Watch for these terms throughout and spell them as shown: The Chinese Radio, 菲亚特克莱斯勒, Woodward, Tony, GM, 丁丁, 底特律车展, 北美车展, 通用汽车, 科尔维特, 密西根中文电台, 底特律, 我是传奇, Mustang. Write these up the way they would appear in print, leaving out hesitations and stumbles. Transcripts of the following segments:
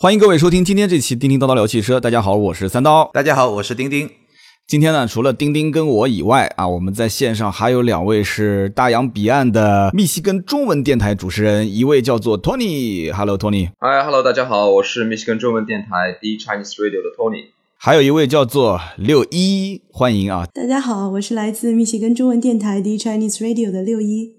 欢迎各位收听今天这期叮叮叨叨聊汽车。大家好，我是三刀。大家好，我是丁丁。今天呢，除了丁丁跟我以外啊，我们在线上还有两位是大洋彼岸的密西根中文电台主持人，一位叫做 Tony。 Hello Tony。 嗨 Hello 大家好，我是密西根中文电台 The Chinese Radio 的 Tony。 还有一位叫做61，欢迎啊。大家好，我是来自密西根中文电台 The Chinese Radio 的61。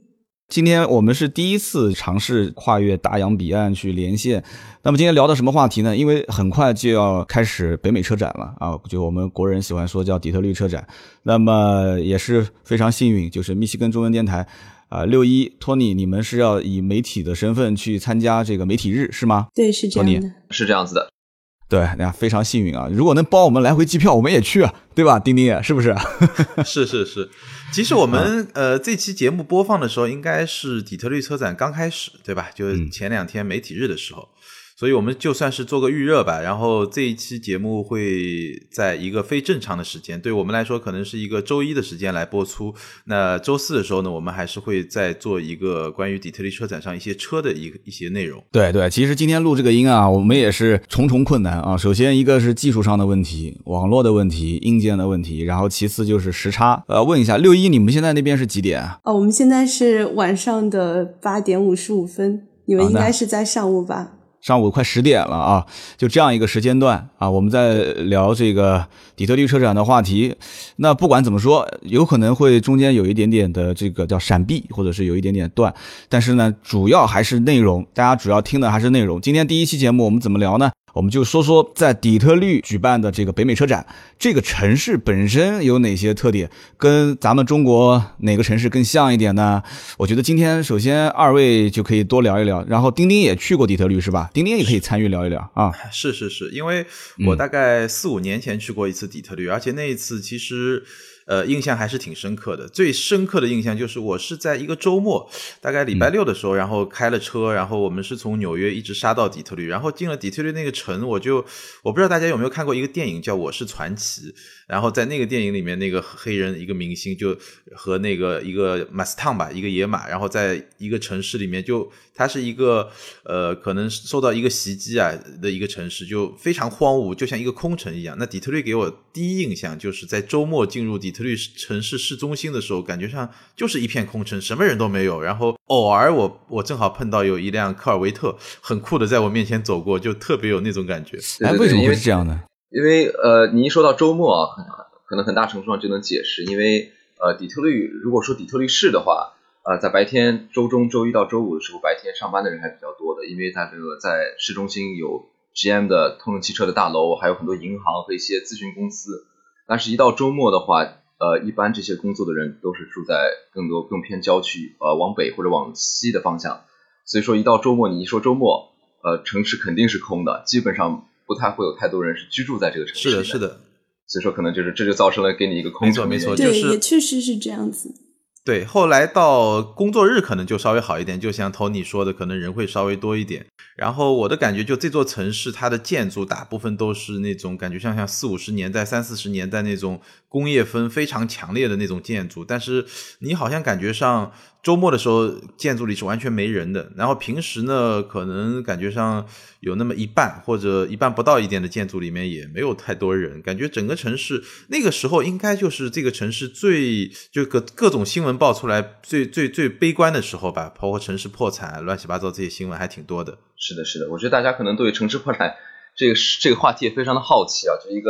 今天我们是第一次尝试跨越大洋彼岸去连线。那么今天聊的什么话题呢？因为很快就要开始北美车展了啊，就我们国人喜欢说叫底特律车展。那么也是非常幸运，就是密西根中文电台61 Tony， 你们是要以媒体的身份去参加这个媒体日是吗？对，是这样的。Tony， 是这样子的。对，非常幸运啊！如果能包我们来回机票，我们也去啊，对吧？丁丁也是不是？是是是。其实我们这期节目播放的时候，应该是底特律车展刚开始，对吧？就是前两天媒体日的时候，所以我们就算是做个预热吧。然后这一期节目会在一个非正常的时间，对我们来说可能是一个周一的时间来播出。那周四的时候呢，我们还是会再做一个关于底特律车展上一些车的一些内容。对对，其实今天录这个音啊，我们也是重重困难啊。首先一个是技术上的问题，网络的问题，硬件的问题，然后其次就是时差。问一下61，你们现在那边是几点啊？我们现在是晚上的8点55分，你们应该是在上午吧？上午快10点了啊，就这样一个时间段啊，我们在聊这个底特律车展的话题。那不管怎么说，有可能会中间有一点点的这个叫闪避，或者是有一点点断，但是呢，主要还是内容，大家主要听的还是内容。今天第一期节目我们怎么聊呢？我们就说说在底特律举办的这个北美车展，这个城市本身有哪些特点，跟咱们中国哪个城市更像一点呢？我觉得今天首先二位就可以多聊一聊，然后丁丁也去过底特律是吧？丁丁也可以参与聊一聊啊。是是是，因为我大概4-5年前去过一次底特律，而且那一次其实印象还是挺深刻的。最深刻的印象就是我是在一个周末，大概礼拜六的时候，然后开了车，然后我们是从纽约一直杀到底特律，然后进了底特律那个城，我不知道大家有没有看过一个电影叫《我是传奇》，然后在那个电影里面，那个黑人一个明星就和那个一个 Mustang 吧，一个野马，然后在一个城市里面，就它是一个可能受到一个袭击啊的一个城市，就非常荒芜，就像一个空城一样。那底特律给我第一印象就是在周末进入底特律城市市中心的时候，感觉上就是一片空城，什么人都没有。然后偶尔我正好碰到有一辆科尔维特很酷的在我面前走过，就特别有那种感觉。哎，为什么会是这样呢？因为你一说到周末啊，可能很大程度上就能解释，因为底特律，如果说底特律市的话，在白天周中周一到周五的时候，白天上班的人还比较多的，因为它这个在市中心有 GM 的通用汽车的大楼，还有很多银行和一些咨询公司。但是一到周末的话，一般这些工作的人都是住在更偏郊区，往北或者往西的方向。所以说一到周末，你一说周末，城市肯定是空的，基本上不太会有太多人是居住在这个城市。是的，是的。所以说可能就是这就造成了给你一个空城。没错，没错，就是对，也确实是这样子。对，后来到工作日可能就稍微好一点，就像 Tony 说的，可能人会稍微多一点。然后我的感觉就这座城市，它的建筑大部分都是那种感觉像40-50年代、30-40年代那种工业风非常强烈的那种建筑，但是你好像感觉上周末的时候建筑里是完全没人的，然后平时呢可能感觉上有那么一半或者一半不到一点的建筑里面也没有太多人，感觉整个城市那个时候应该就是这个城市就各种新闻爆出来最悲观的时候吧，包括城市破产乱七八糟这些新闻还挺多的。是的，是的，我觉得大家可能对城市破产这个话题也非常的好奇啊，就一个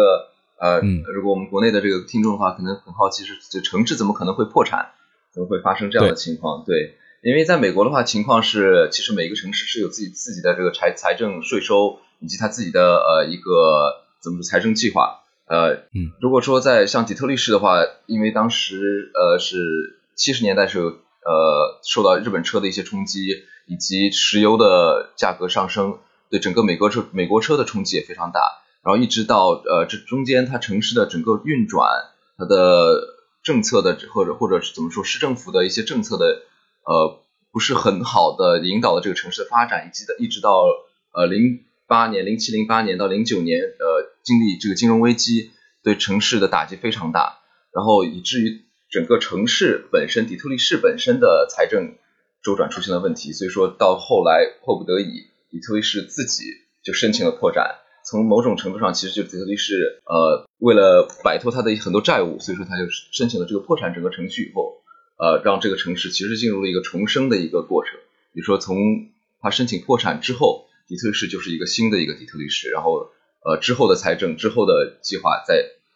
如果我们国内的这个听众的话，可能很好奇是这城市怎么可能会破产，怎么会发生这样的情况。 对， 对，因为在美国的话情况是，其实每一个城市是有自己的这个财政税收，以及他自己的一个怎么说财政计划。如果说在像底特律市的话，因为当时是70年代是有受到日本车的一些冲击，以及石油的价格上升，对整个美国车的冲击也非常大。然后一直到这中间它城市的整个运转，它的政策的或者是怎么说市政府的一些政策的不是很好的引导了这个城市的发展，以及一直到0708年到09年经历这个金融危机，对城市的打击非常大，然后以至于整个城市本身底特律市本身的财政周转出现了问题，所以说到后来迫不得已，底特律市自己就申请了破产。从某种程度上，其实就是底特律是为了摆脱他的很多债务，所以说他就申请了这个破产整个程序以后，让这个城市其实进入了一个重生的一个过程。比如说从他申请破产之后，底特律市就是一个新的一个底特律市，然后之后的财政、之后的计划，再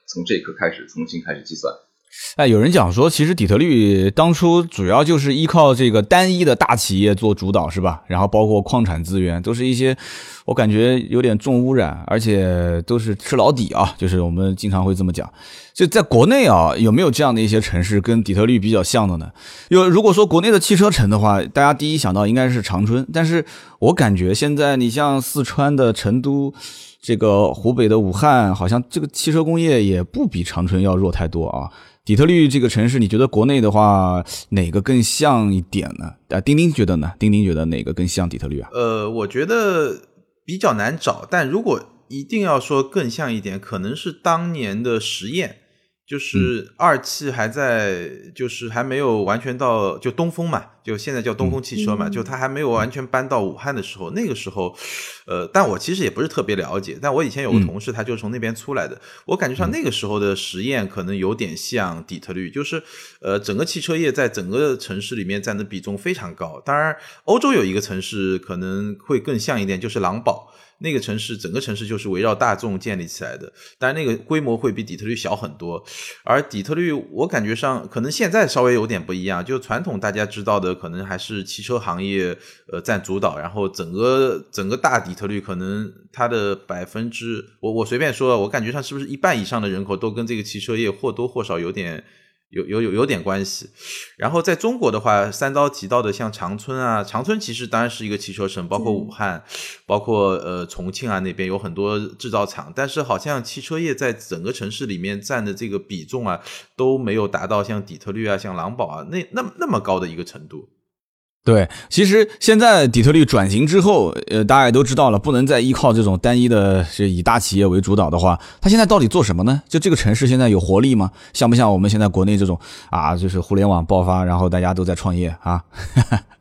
从这一刻开始重新开始计算。哎，有人讲说，其实底特律当初主要就是依靠这个单一的大企业做主导，是吧？然后包括矿产资源，都是一些我感觉有点重污染，而且都是吃老底啊，就是我们经常会这么讲。就在国内啊，有没有这样的一些城市跟底特律比较像的呢？因为如果说国内的汽车城的话，大家第一想到应该是长春，但是我感觉现在你像四川的成都，这个湖北的武汉，好像这个汽车工业也不比长春要弱太多啊。底特律这个城市，你觉得国内的话哪个更像一点呢？丁丁觉得呢？丁丁觉得哪个更像底特律啊？我觉得比较难找，但如果一定要说更像一点，可能是当年的实验，就是二汽还在，就是还没有完全到，就东风嘛，就现在叫东风汽车嘛，就它还没有完全搬到武汉的时候，那个时候，但我其实也不是特别了解，但我以前有个同事，他就是从那边出来的，我感觉上那个时候的实验可能有点像底特律，就是整个汽车业在整个城市里面占的比重非常高。当然，欧洲有一个城市可能会更像一点，就是狼堡。那个城市整个城市就是围绕大众建立起来的，但那个规模会比底特律小很多。而底特律我感觉上可能现在稍微有点不一样，就传统大家知道的可能还是汽车行业占主导，然后整个大底特律可能它的我随便说，我感觉上是不是一半以上的人口都跟这个汽车业或多或少有点关系。然后在中国的话，三刀提到的像长春啊，长春其实当然是一个汽车城，包括武汉，包括重庆啊，那边有很多制造厂，但是好像汽车业在整个城市里面占的这个比重啊，都没有达到像底特律啊、像狼堡啊那么高的一个程度。对，其实现在底特律转型之后，大家也都知道了，不能再依靠这种单一的是以大企业为主导的话，它现在到底做什么呢？就这个城市现在有活力吗？像不像我们现在国内这种啊，就是互联网爆发，然后大家都在创业啊？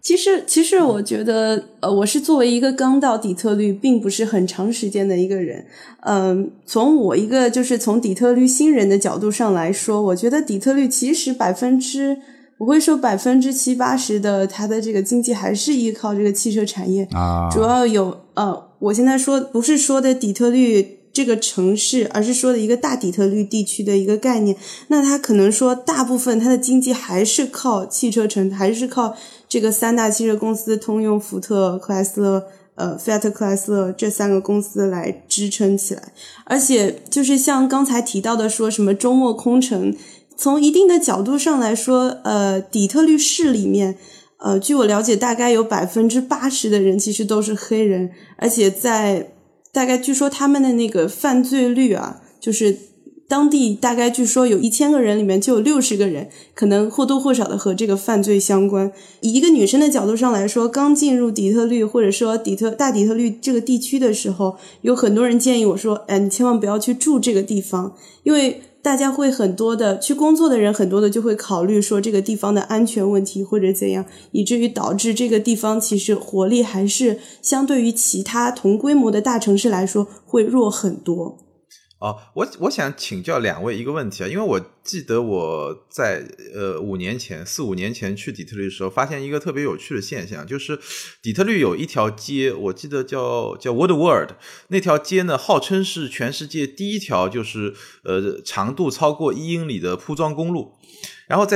其实我觉得，我是作为一个刚到底特律并不是很长时间的一个人，从我一个就是从底特律新人的角度上来说，我觉得底特律其实我会说70-80%的它的这个经济还是依靠这个汽车产业啊，主要有我现在说不是说的底特律这个城市，而是说的一个大底特律地区的一个概念。那它可能说大部分它的经济还是靠汽车城，还是靠这个三大汽车公司通用、福特、克莱斯勒。菲亚特克莱斯勒这三个公司来支撑起来。而且就是像刚才提到的说什么周末空城，从一定的角度上来说，底特律市里面，据我了解，大概有 80% 的人其实都是黑人，而且在大概据说他们的那个犯罪率啊，就是当地大概据说有1000个人里面就有60个人可能或多或少的和这个犯罪相关。以一个女生的角度上来说，刚进入底特律或者说大底特律这个地区的时候，有很多人建议我说，你千万不要去住这个地方，因为大家会很多的去工作的人很多的就会考虑说这个地方的安全问题或者怎样，以至于导致这个地方其实活力还是相对于其他同规模的大城市来说会弱很多。哦，我想请教两位一个问题啊，因为我记得我在4-5年前去底特律的时候，发现一个特别有趣的现象，就是底特律有一条街，我记得叫 Woodward， 那条街呢号称是全世界第一条就是长度超过1英里的铺装公路，然后在